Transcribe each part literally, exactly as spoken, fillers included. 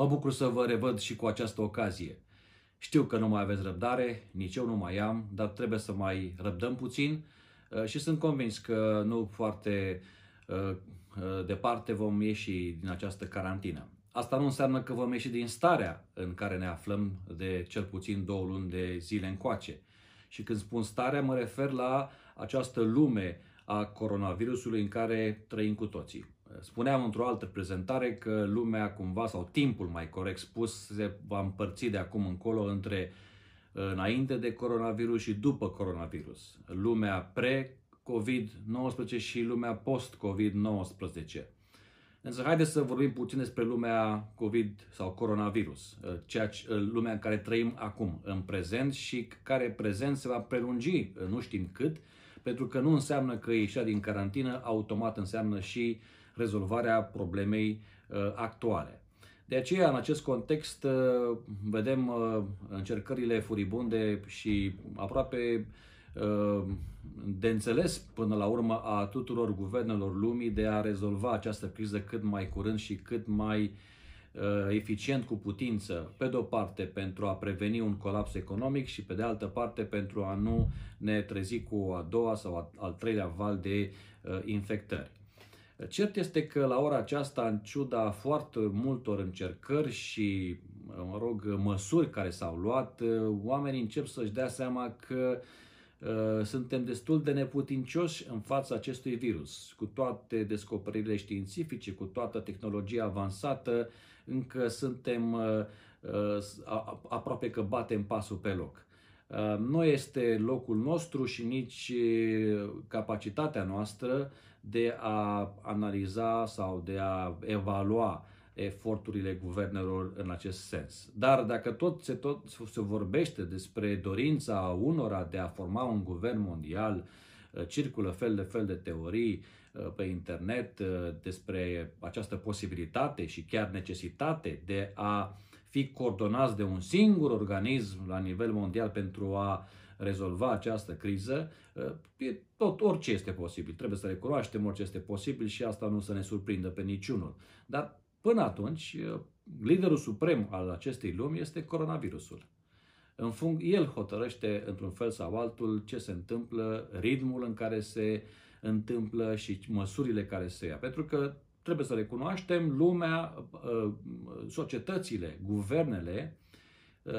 Mă bucur să vă revăd și cu această ocazie. Știu că nu mai aveți răbdare, nici eu nu mai am, dar trebuie să mai răbdăm puțin și sunt convins că nu foarte departe vom ieși din această carantină. Asta nu înseamnă că vom ieși din starea în care ne aflăm de cel puțin două luni de zile încoace. Și când spun starea, mă refer la această lume a coronavirusului în care trăim cu toții. Spuneam într-o altă prezentare că lumea cumva, sau timpul mai corect spus, se va împărți de acum încolo între înainte de coronavirus și după coronavirus. Lumea pre-COVID nouăsprezece și lumea post-COVID nouăsprezece. Însă haideți să vorbim puțin despre lumea COVID sau coronavirus, ceea ce, lumea în care trăim acum, în prezent și care prezent se va prelungi, nu știm cât, pentru că nu înseamnă că ieșirea din carantină automat înseamnă și rezolvarea problemei uh, actuale. De aceea, în acest context, uh, vedem uh, încercările furibunde și aproape uh, de înțeles până la urmă a tuturor guvernelor lumii de a rezolva această criză cât mai curând și cât mai uh, eficient cu putință, pe de-o parte pentru a preveni un colaps economic și pe de altă parte pentru a nu ne trezi cu a doua sau a, al treilea val de uh, infectări. Cert este că la ora aceasta, în ciuda foarte multor încercări și, mă rog, măsuri care s-au luat, oamenii încep să-și dea seama că uh, suntem destul de neputincioși în fața acestui virus. Cu toate descoperirile științifice, cu toată tehnologia avansată, încă suntem uh, uh, aproape că batem pasul pe loc. Nu este locul nostru și nici capacitatea noastră de a analiza sau de a evalua eforturile guvernelor în acest sens. Dar dacă tot se, tot se vorbește despre dorința unora de a forma un guvern mondial, circulă fel de fel de teorii pe internet despre această posibilitate și chiar necesitate de a fi coordonați de un singur organism la nivel mondial pentru a rezolva această criză, e tot, orice este posibil. Trebuie să recunoaștem orice este posibil și asta nu să ne surprindă pe niciunul. Dar până atunci, liderul suprem al acestei lumi este coronavirusul. În func- el hotărăște într-un fel sau altul ce se întâmplă, ritmul în care se întâmplă și măsurile care se ia. Pentru că trebuie să recunoaștem, lumea, societățile, guvernele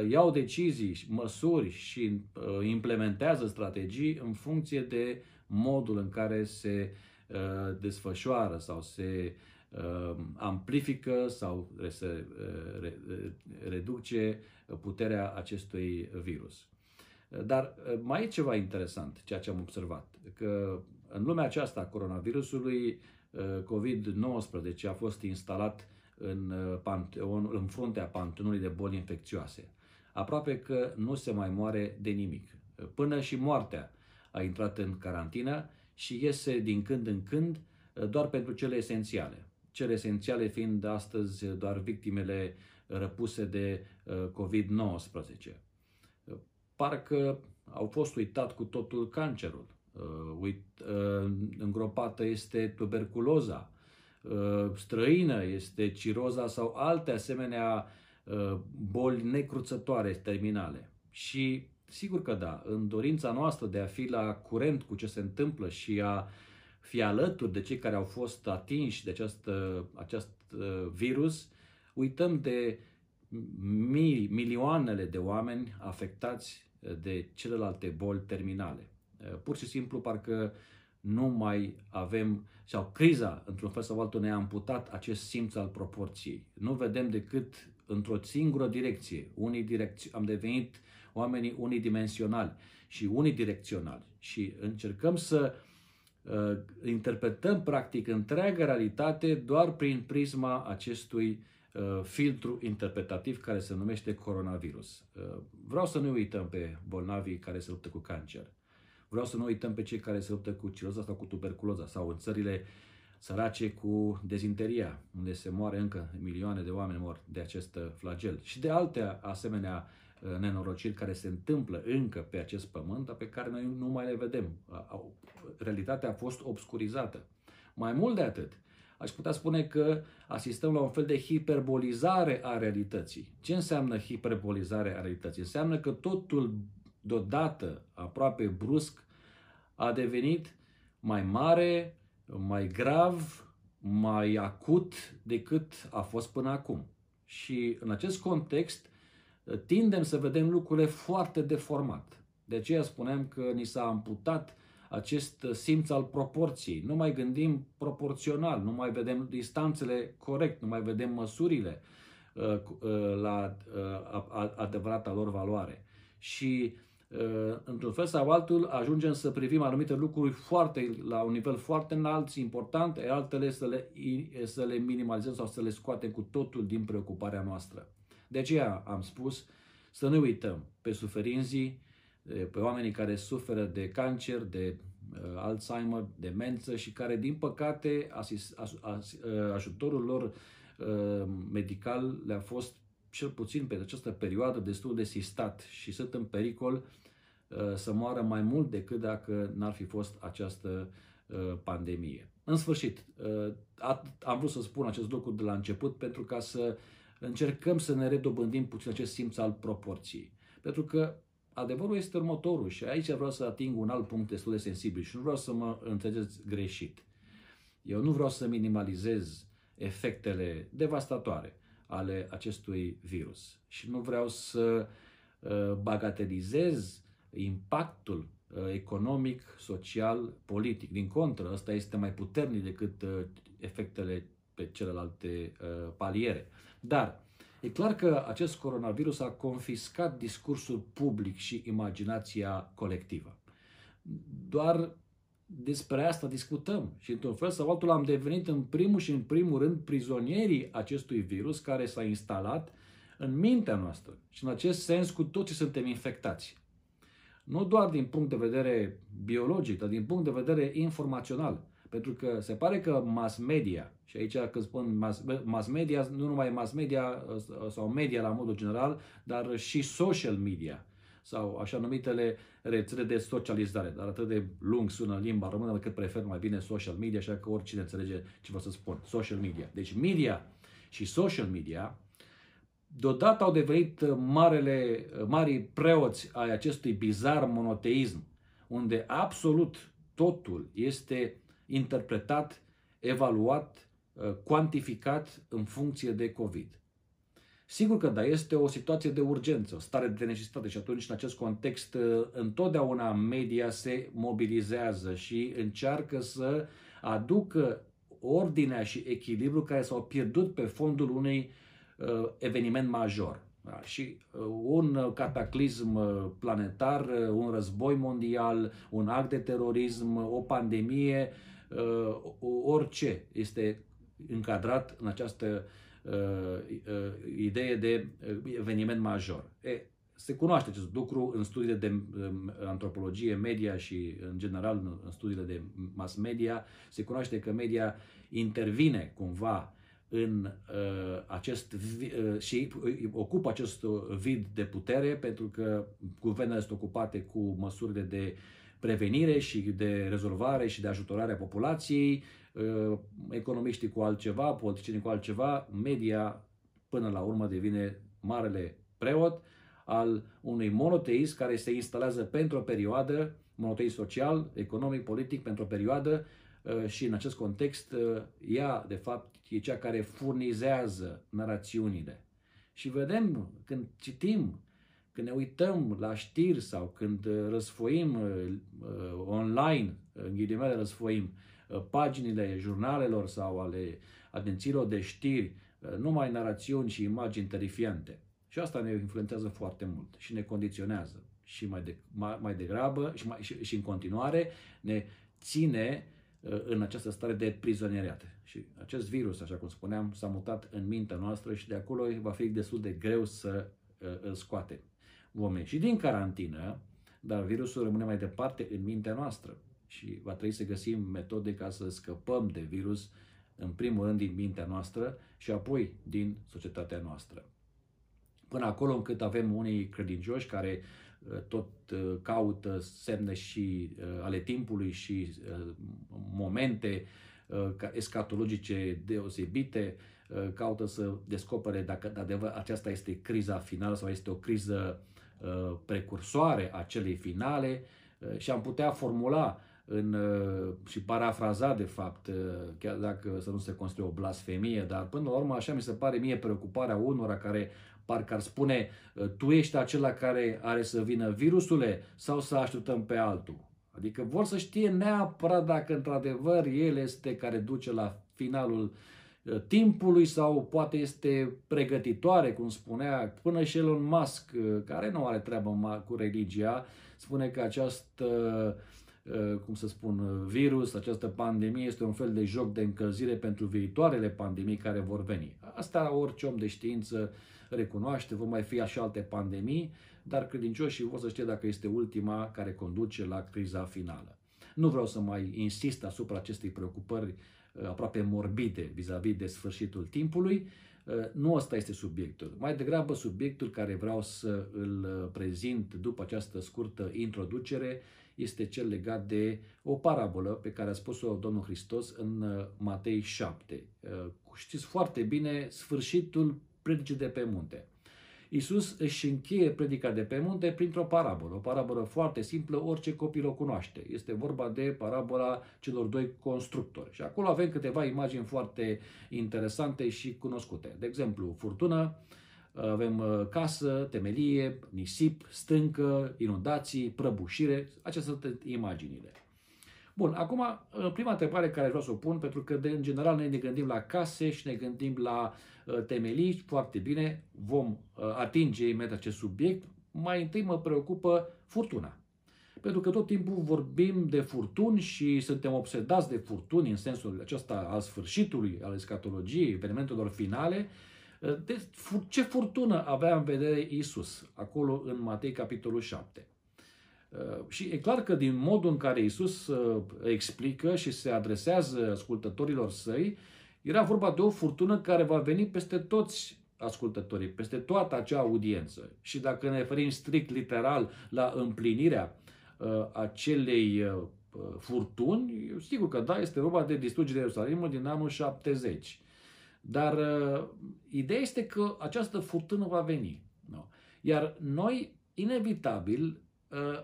iau decizii, măsuri și implementează strategii în funcție de modul în care se desfășoară sau se amplifică sau se reduce puterea acestui virus. Dar mai e ceva interesant, ceea ce am observat, că în lumea aceasta a coronavirusului, COVID nouăsprezece a fost instalat în, panteon, în fruntea panteonului de boli infecțioase. Aproape că nu se mai moare de nimic. Până și moartea a intrat în carantină și iese din când în când doar pentru cele esențiale. Cele esențiale fiind astăzi doar victimele răpuse de COVID nouăsprezece. Parcă au fost uitat cu totul cancerul. Uit, îngropată este tuberculoza, străină este ciroza sau alte asemenea boli necruțătoare terminale. Și sigur că da, în dorința noastră de a fi la curent cu ce se întâmplă și a fi alături de cei care au fost atinși de acest, acest virus, uităm de mii, milioanele de oameni afectați de celelalte boli terminale. Pur și simplu parcă nu mai avem, sau criza într-un fel sau altul ne-a amputat acest simț al proporției. Nu vedem decât într-o singură direcție. Unii direcții, am devenit oamenii unidimensionali și unidirecționali și încercăm să uh, interpretăm practic întreaga realitate doar prin prisma acestui uh, filtru interpretativ care se numește coronavirus. Uh, vreau să nu uităm pe bolnavii care se luptă cu cancer. Vreau să nu uităm pe cei care se luptă cu ciroza sau cu tuberculoza sau în țările sărace cu dezinteria, unde se moare încă milioane de oameni mor de acest flagel și de alte asemenea nenorociri care se întâmplă încă pe acest pământ, pe care noi nu mai le vedem. Realitatea a fost obscurizată. Mai mult de atât, aș putea spune că asistăm la un fel de hiperbolizare a realității. Ce înseamnă hiperbolizare a realității? Înseamnă că totul deodată, aproape brusc, a devenit mai mare, mai grav, mai acut decât a fost până acum. Și în acest context tindem să vedem lucrurile foarte deformat. De aceea spuneam că ni s-a amputat acest simț al proporției. Nu mai gândim proporțional, nu mai vedem distanțele corect, nu mai vedem măsurile la adevărata lor valoare. Și într-un fel sau altul ajungem să privim anumite lucruri foarte, la un nivel foarte înalt, important, iar altele să le, să le minimalizăm sau să le scoatem cu totul din preocuparea noastră. De aceea am spus să nu uităm pe suferinzii, pe oamenii care suferă de cancer, de Alzheimer, demență și care, din păcate, asist, as, as, ajutorul lor medical le-a fost, cel puțin pe această perioadă, destul de sistat și sunt în pericol să moară mai mult decât dacă n-ar fi fost această pandemie. În sfârșit, am vrut să spun acest lucru de la început pentru ca să încercăm să ne redobândim puțin acest simț al proporției. Pentru că adevărul este următorul și aici vreau să ating un alt punct destul de sensibil și nu vreau să mă înțelegeți greșit. Eu nu vreau să minimalizez efectele devastatoare ale acestui virus și nu vreau să bagatelizez impactul economic, social, politic. Din contră, ăsta este mai puternic decât efectele pe celelalte paliere. Dar e clar că acest coronavirus a confiscat discursul public și imaginația colectivă. Doar despre asta discutăm și într-un fel sau altul am devenit în primul și în primul rând prizonierii acestui virus care s-a instalat în mintea noastră și în acest sens cu toții suntem infectați. Nu doar din punct de vedere biologic, dar din punct de vedere informațional. Pentru că se pare că mass media, și aici când spun mass, mass media, nu numai mass media sau media la modul general, dar și social media sau așa numitele rețele de socializare. Dar atât de lung sună limba română că prefer mai bine social media, așa că oricine înțelege ce vreau să spun. Social media. Deci media și social media deodată au devenit marele, marii preoți ai acestui bizar monoteism, unde absolut totul este interpretat, evaluat, cuantificat în funcție de COVID. Sigur că da, este o situație de urgență, o stare de necesitate și atunci în acest context întotdeauna media se mobilizează și încearcă să aducă ordinea și echilibrul care s-au pierdut pe fondul unui eveniment major. Da, și un cataclism planetar, un război mondial, un act de terorism, o pandemie, orice este încadrat în această idee de eveniment major. E, se cunoaște acest lucru în studiile de antropologie media și în general în studiile de mass media. Se cunoaște că media intervine cumva în uh, acest uh, și ocupă acest vid de putere pentru că guvernele sunt ocupate cu măsurile de prevenire și de rezolvare și de ajutorare a populației, uh, economiștii cu altceva, politicienii cu altceva, media până la urmă devine marele preot al unui monoteism care se instalează pentru o perioadă, monoteism social, economic, politic, pentru o perioadă. Și în acest context, ea, de fapt, e cea care furnizează narațiunile. Și vedem, când citim, când ne uităm la știri sau când răsfoim online, în ghilimele răsfoim, paginile jurnalelor sau ale agențiilor de știri, numai narațiuni și imagini terifiante. Și asta ne influențează foarte mult și ne condiționează. Și mai, de, mai, mai degrabă și, mai, și, și în continuare ne ține în această stare de prizonieriat. Și acest virus, așa cum spuneam, s-a mutat în mintea noastră și de acolo va fi destul de greu să îl scoatem. Vom ieși din carantină, dar virusul rămâne mai departe în mintea noastră și va trebui să găsim metode ca să scăpăm de virus, în primul rând din mintea noastră și apoi din societatea noastră. Până acolo încât avem unii credincioși care tot caută semne și ale timpului și momente escatologice deosebite, caută să descopere dacă de adevăr aceasta este criza finală sau este o criză precursoare a celei finale și am putea formula în, și parafraza de fapt, chiar dacă să nu se constituie o blasfemie, dar până la urmă așa mi se pare mie preocuparea unora care parcă ar spune tu ești acela care are să vină virusule sau să așteptăm pe altul. Adică vor să știe neapărat dacă într-adevăr el este care duce la finalul timpului sau poate este pregătitoare, cum spunea până și Elon Musk, care nu are treabă cu religia, spune că această, cum să spun, virus, această pandemie este un fel de joc de încălzire pentru viitoarele pandemii care vor veni. Asta orice om de știință recunoaște, vor mai fi și alte pandemii, dar credincioșii vor să știe dacă este ultima care conduce la criza finală. Nu vreau să mai insist asupra acestei preocupări aproape morbide vis-a-vis de sfârșitul timpului. Nu ăsta este subiectul. Mai degrabă subiectul care vreau să îl prezint după această scurtă introducere este cel legat de o parabolă pe care a spus-o Domnul Hristos în Matei șapte. Știți foarte bine sfârșitul predicii de pe munte. Iisus își încheie predica de pe munte printr-o parabolă, o parabolă foarte simplă, orice copil o cunoaște. Este vorba de parabola celor doi constructori. Și acolo avem câteva imagini foarte interesante și cunoscute. De exemplu, furtună, avem casă, temelie, nisip, stâncă, inundații, prăbușire. Acestea sunt imaginile. Bun, acum prima întrebare care vreau să o pun, pentru că de, în general noi ne gândim la case și ne gândim la uh, temelii, foarte bine, vom uh, atinge imediat acest subiect. Mai întâi mă preocupă furtuna, pentru că tot timpul vorbim de furtuni și suntem obsedați de furtuni în sensul acesta al sfârșitului, al escatologiei, evenimentelor finale. De, ce furtună avea în vedere Iisus acolo în Matei capitolul șapte? Și e clar că din modul în care Iisus explică și se adresează ascultătorilor săi, era vorba de o furtună care va veni peste toți ascultătorii, peste toată acea audiență. Și dacă ne referim strict literal la împlinirea acelei furtuni, sigur că da, este vorba de distrugerea Ierusalimului din anul șaptezeci. Dar ideea este că această furtună va veni. Iar noi, inevitabil,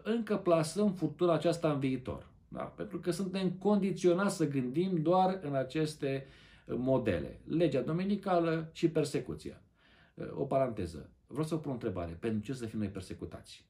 încă plasăm furtuna aceasta în viitor. Da? Pentru că suntem condiționați să gândim doar în aceste modele. Legea dominicală și persecuția. O paranteză. Vreau să pun o întrebare. Pentru ce să fim noi persecutați?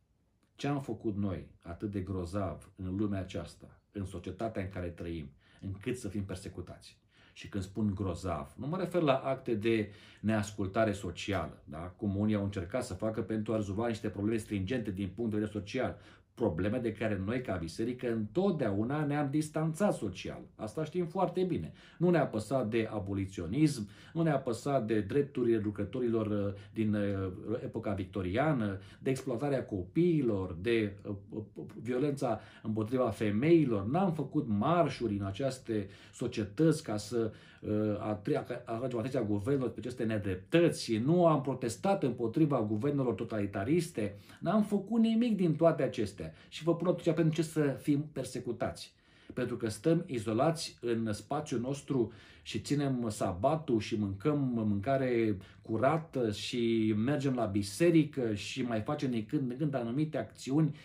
Ce am făcut noi atât de grozav în lumea aceasta, în societatea în care trăim, încât să fim persecutați? Și când spun grozav, nu mă refer la acte de neascultare socială, da? Cum unii au încercat să facă pentru a rezolva niște probleme stringente din punct de vedere social, probleme de care noi ca biserică întotdeauna ne-am distanțat social. Asta știm foarte bine. Nu ne-a păsat de aboliționism, nu ne-a păsat de drepturile lucrătorilor din epoca victoriană, de exploatarea copiilor, de violența împotriva femeilor. N-am făcut marșuri în aceste societăți ca să atragem atenția guvernelor pe aceste nedreptăți. Nu am protestat împotriva guvernelor totalitariste. N-am făcut nimic din toate acestea. Și vă pun atunci pentru ce să fim persecutați. Pentru că stăm izolați în spațiul nostru și ținem sabatul și mâncăm mâncare curată și mergem la biserică și mai facem din când în când anumite acțiuni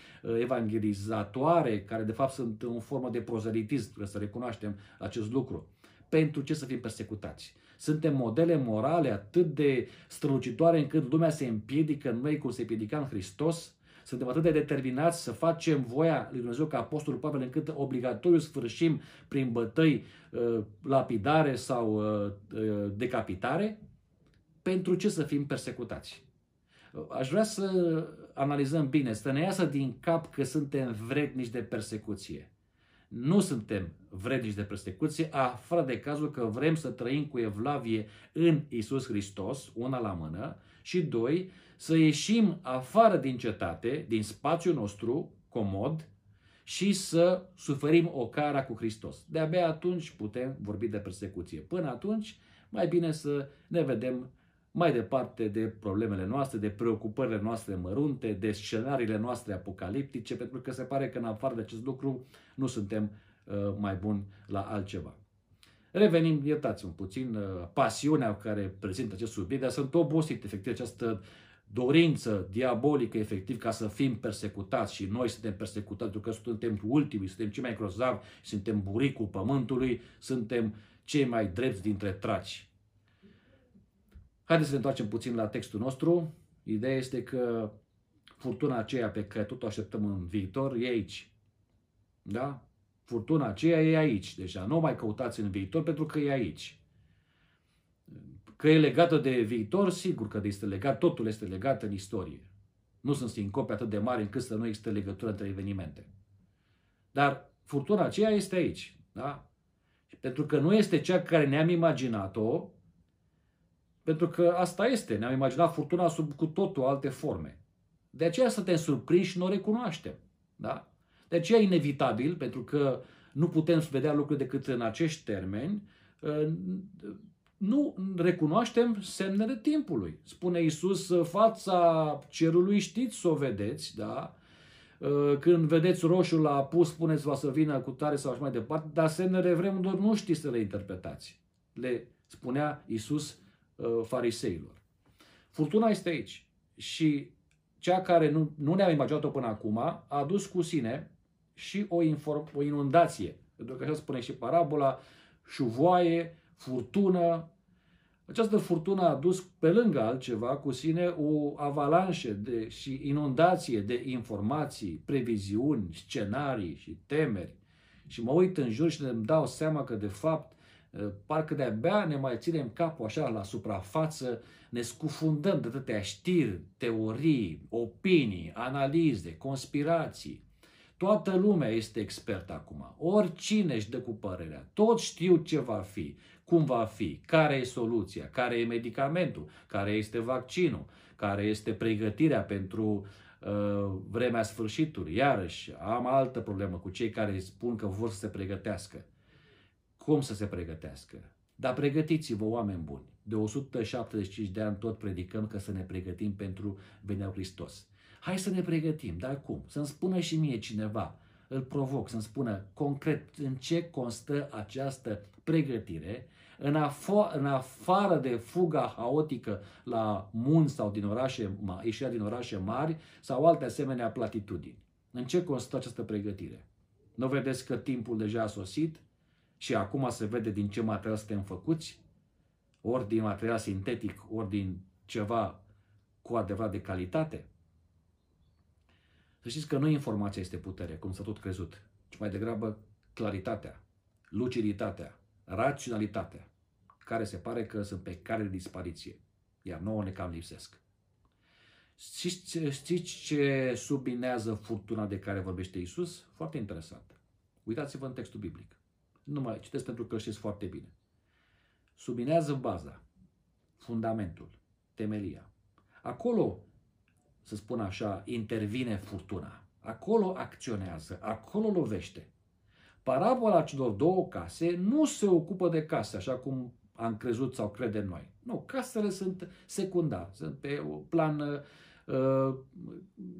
evangelizatoare, care de fapt sunt în formă de prozelitism, trebuie să recunoaștem acest lucru. Pentru ce să fim persecutați? Suntem modele morale atât de strălucitoare încât lumea se împiedică în noi cum se împiedica în Hristos? Suntem atât de determinați să facem voia lui Dumnezeu ca Apostolul Pavel încât obligatoriu sfârșim prin bătăi, lapidare sau decapitare? Pentru ce să fim persecutați? Aș vrea să analizăm bine, să ne iasă din cap că suntem vrednici de persecuție. Nu suntem vrednici de persecuție, afară de cazul că vrem să trăim cu evlavie în Iisus Hristos, una la mână, și doi, să ieșim afară din cetate, din spațiul nostru comod și să suferim ocara cu Hristos. De-abia atunci putem vorbi de persecuție. Până atunci, mai bine să ne vedem mai departe de problemele noastre, de preocupările noastre mărunte, de scenariile noastre apocaliptice, pentru că se pare că în afară de acest lucru nu suntem uh, mai buni la altceva. Revenim, iertați-mă puțin, pasiunea care prezintă acest subiect, dar sunt obosit, efectiv, această dorință diabolică, efectiv, ca să fim persecutați și noi suntem persecutați, pentru că suntem ultimii, suntem cei mai grozavi, suntem buricul pământului, suntem cei mai drepți dintre traci. Haideți să ne întoarcem puțin la textul nostru. Ideea este că furtuna aceea pe care tot o așteptăm în viitor e aici. Da? Furtuna aceea e aici deja. Nu o mai căutați în viitor pentru că e aici. Că e legată de viitor, sigur că este legat, totul este legat în istorie. Nu sunt sincope atât de mari încât să nu există legătură între evenimente. Dar furtuna aceea este aici. Da? Pentru că nu este cea care ne-am imaginat-o, pentru că asta este. Ne-am imaginat furtuna sub cu totul alte forme. De aceea suntem surprinși și nu o recunoaștem. Da? De aceea e inevitabil, pentru că nu putem vedea lucruri decât în acești termeni, nu recunoaștem semnele timpului. Spune Iisus, fața cerului știți să o vedeți, da? Când vedeți roșu la apus, spuneți-vă să vină cu tare sau așa mai departe, dar semnele vremurilor nu știți să le interpretați. Le spunea Iisus fariseilor. Furtuna este aici și cea care nu, nu ne-a imaginat-o până acum a adus cu sine și o, inform, o inundație. Pentru că așa spune și parabola, șuvoaie, furtună. Această furtună a adus pe lângă altceva cu sine o avalanșă de, și inundație de informații, previziuni, scenarii și temeri. Și mă uit în jur și îmi dau seama că de fapt parcă de-abia ne mai ținem capul așa la suprafață, ne scufundăm de atâtea știri, teorii, opinii, analize, conspirații. Toată lumea este expertă acum. Oricine își dă cu părerea. Toți știu ce va fi, cum va fi, care e soluția, care e medicamentul, care este vaccinul, care este pregătirea pentru uh, vremea sfârșitului. Iarăși am altă problemă cu cei care spun că vor să se pregătească. Cum să se pregătească? Dar pregătiți-vă, oameni buni. De o sută șaptezeci și cinci de ani tot predicăm că să ne pregătim pentru venirea lui Hristos. Hai să ne pregătim, dar cum? Să-mi spună și mie cineva, îl provoc, să-mi spună concret în ce constă această pregătire, în, afo- în afară de fuga haotică la munți sau din orașe, ieșirea din orașe mari sau alte asemenea platitudini. În ce constă această pregătire? Nu vedeți că timpul deja a sosit? Și acum se vede din ce material suntem făcuți, ori din material sintetic, ori din ceva cu adevărat de calitate. Să știți că nu informația este putere, cum s-a tot crezut, ci mai degrabă claritatea, luciditatea, raționalitatea, care se pare că sunt pe cale de dispariție, iar nouă ne cam lipsesc. Știți ce subminează furtuna de care vorbește Iisus? Foarte interesant. Uitați-vă în textul biblic. Nu mai citesc pentru că știți foarte bine. Subminează baza, fundamentul, temelia. Acolo, să spun așa, intervine furtuna. Acolo acționează, acolo lovește. Parabola celor două case nu se ocupă de case, așa cum am crezut sau credem noi. Nu, casele sunt secundare, sunt pe un plan uh,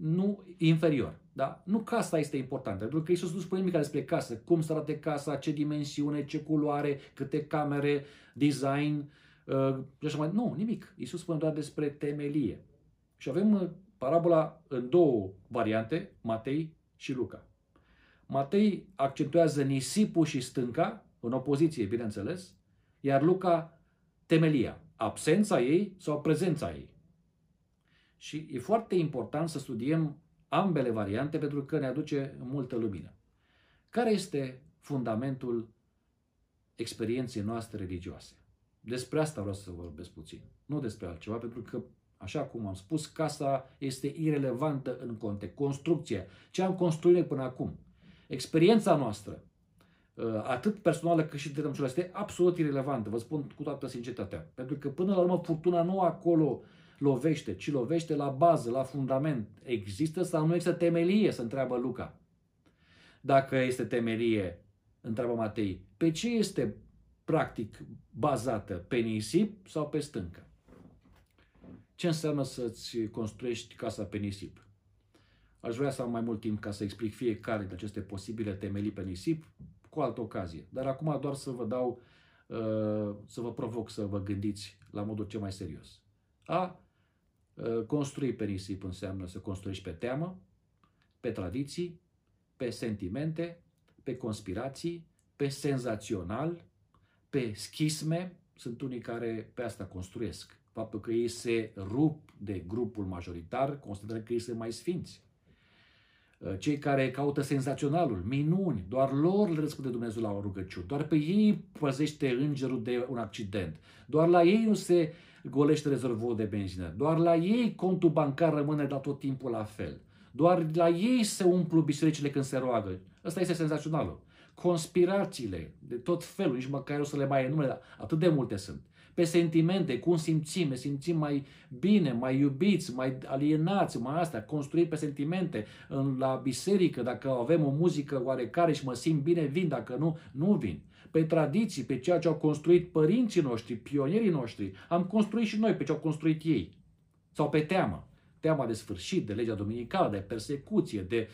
nu inferior. Da? Nu casa este importantă, pentru că Iisus nu spune nimic despre casă, cum să arate casa, ce dimensiune, ce culoare, câte camere, design uh, și așa mai. Nu, nimic. Iisus spune doar despre temelie. Și avem parabola în două variante, Matei și Luca. Matei accentuează nisipul și stânca, în opoziție, bineînțeles, iar Luca temelia, absența ei sau prezența ei. Și e foarte important să studiem ambele variante pentru că ne aduce multă lumină. Care este fundamentul experienței noastre religioase? Despre asta vreau să vorbesc puțin, nu despre altceva, pentru că, așa cum am spus, casa este irelevantă în context. Construcția, ce am construit până acum, experiența noastră, atât personală cât și de rămâncioasă, este absolut irelevantă, vă spun cu toată sinceritatea. Pentru că până la urmă furtuna nu acolo lovește, ci lovește la bază, la fundament. Există sau nu există temelie, se întreabă Luca. Dacă este temelie, întreabă Matei, pe ce este practic bazată? Pe nisip sau pe stâncă? Ce înseamnă să-ți construiești casa pe nisip? Aș vrea să am mai mult timp ca să explic fiecare dintre aceste posibile temelii pe nisip cu altă ocazie. Dar acum doar să vă dau să vă provoc să vă gândiți la modul cel mai serios. A construi pe nisip înseamnă să construiești pe teamă, pe tradiții, pe sentimente, pe conspirații, pe senzațional, pe schisme. Sunt unii care pe asta construiesc. Faptul că ei se rup de grupul majoritar, consideră că ei sunt mai sfinți. Cei care caută senzaționalul, minuni, doar lor le răspunde Dumnezeu la o rugăciune, doar pe ei păzește îngerul de un accident, doar la ei nu se golește rezervorul de benzină, doar la ei contul bancar rămâne la tot timpul la fel, doar la ei se umplu bisericile când se roagă. Ăsta este senzaționalul. Conspirațiile de tot felul, nici măcar o să le mai enumerez, atât de multe sunt. Pe sentimente, cum simțim, ne simțim mai bine, mai iubiți, mai alienați, mai astea, construim pe sentimente, în, la biserică, dacă avem o muzică oarecare și mă simt bine, vin, dacă nu, nu vin. Pe tradiții, pe ceea ce au construit părinții noștri, pionierii noștri, am construit și noi pe ce au construit ei. Sau pe teamă, teama de sfârșit, de legea dominicală, de persecuție, de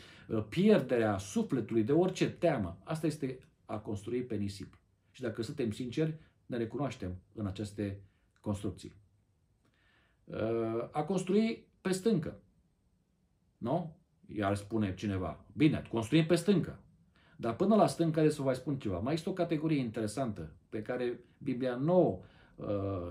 pierderea sufletului, de orice teamă. Asta este a construi pe nisip. Și dacă suntem sinceri, ne recunoaștem în aceste construcții. A construi pe stâncă. Nu? Iar spune cineva, bine, construim pe stâncă. Dar până la stâncă, să vă mai spun ceva. Mai este o categorie interesantă pe care Biblia nu o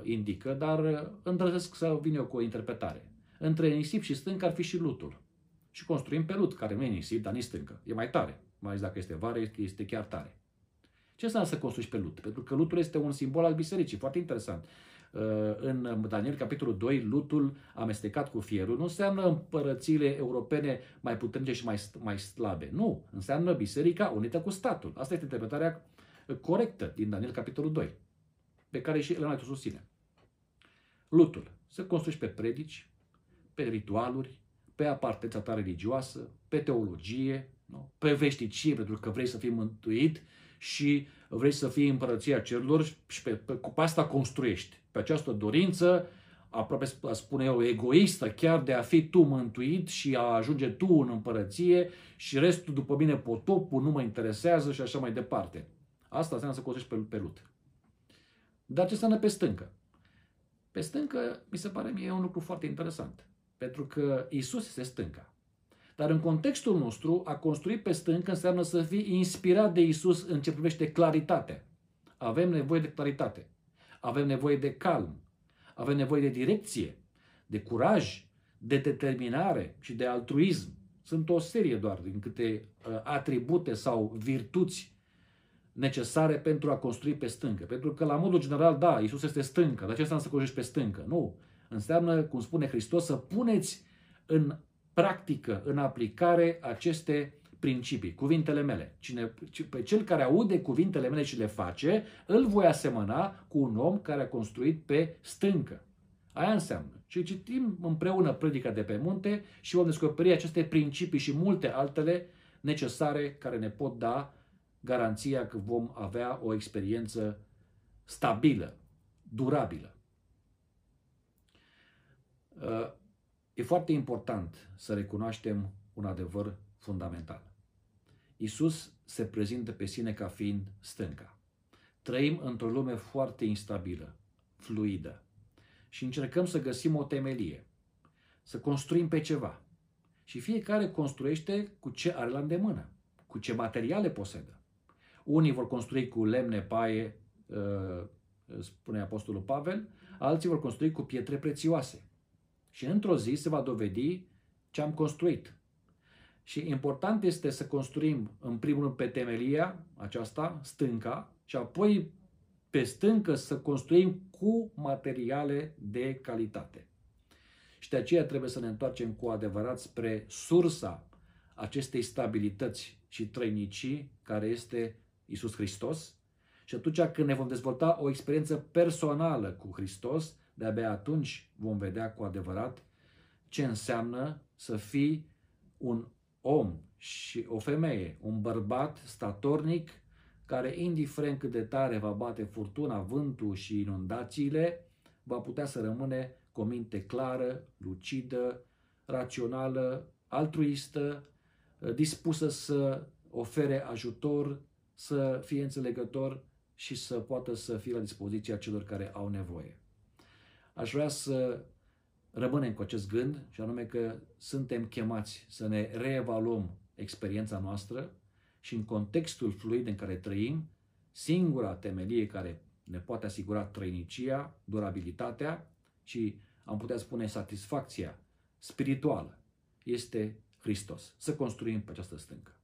indică, dar îndrăznesc să vin eu cu o interpretare. Între nisip și stâncă ar fi și lutul. Și construim pe lut, care nu e nisip, dar nici stâncă. E mai tare. Mai ales dacă este vară, este chiar tare. Ce înseamnă să construiești pe lut? Pentru că lutul este un simbol al bisericii, foarte interesant. În Daniel, capitolul doi, lutul amestecat cu fierul nu înseamnă împărățiile europene mai puternice și mai, mai slabe. Nu, înseamnă biserica unită cu statul. Asta este interpretarea corectă din Daniel, capitolul doi, pe care și Elena o susține. Lutul. Să construiești pe predici, pe ritualuri, pe apartența ta religioasă, pe teologie, nu? Pe veșnicie, pentru că vrei să fii mântuit, și vrei să fii împărăția cerurilor și pe, pe, pe asta construiești. Pe această dorință, aproape spune eu, egoistă chiar, de a fi tu mântuit și a ajunge tu în împărăție și restul după mine potopul, nu mă interesează și așa mai departe. Asta înseamnă să construiești pe, pe lut. Dar ce înseamnă pe stâncă? Pe stâncă, mi se pare mie, un lucru foarte interesant. Pentru că Isus este stânca. Dar în contextul nostru, a construi pe stâncă înseamnă să fii inspirat de Isus în ce privește claritatea. Avem nevoie de claritate. Avem nevoie de calm. Avem nevoie de direcție, de curaj, de determinare și de altruism. Sunt o serie doar din câte atribute sau virtuți necesare pentru a construi pe stâncă. Pentru că, la modul general, da, Isus este stâncă. Dar ce înseamnă să construiești pe stâncă? Nu. Înseamnă, cum spune Hristos, să puneți în practică, în aplicare, aceste principii, cuvintele mele. Cine, pe cel care aude cuvintele mele și le face, îl voi asemăna cu un om care a construit pe stâncă. Aia înseamnă. Și citim împreună Predica de pe munte și vom descoperi aceste principii și multe altele necesare care ne pot da garanția că vom avea o experiență stabilă, durabilă. Uh, E foarte important să recunoaștem un adevăr fundamental. Isus se prezintă pe sine ca fiind stânca. Trăim într-o lume foarte instabilă, fluidă și încercăm să găsim o temelie, să construim pe ceva și fiecare construiește cu ce are la îndemână, cu ce materiale posedă. Unii vor construi cu lemne, paie, spune Apostolul Pavel, alții vor construi cu pietre prețioase. Și într-o zi se va dovedi ce am construit. Și important este să construim în primul rând pe temelia aceasta, stânca, și apoi pe stâncă să construim cu materiale de calitate. Și de aceea trebuie să ne întoarcem cu adevărat spre sursa acestei stabilități și trăinicii care este Iisus Hristos. Și atunci când ne vom dezvolta o experiență personală cu Hristos, de-abia atunci vom vedea cu adevărat ce înseamnă să fii un om și o femeie, un bărbat statornic care, indiferent cât de tare va bate furtuna, vântul și inundațiile, va putea să rămâne cu o minte clară, lucidă, rațională, altruistă, dispusă să ofere ajutor, să fie înțelegător și să poată să fie la dispoziția celor care au nevoie. Aș vrea să rămânem cu acest gând, și anume că suntem chemați să ne reevaluăm experiența noastră și în contextul fluid în care trăim, singura temelie care ne poate asigura trăinicia, durabilitatea și, am putea spune, satisfacția spirituală este Hristos. Să construim pe această stâncă.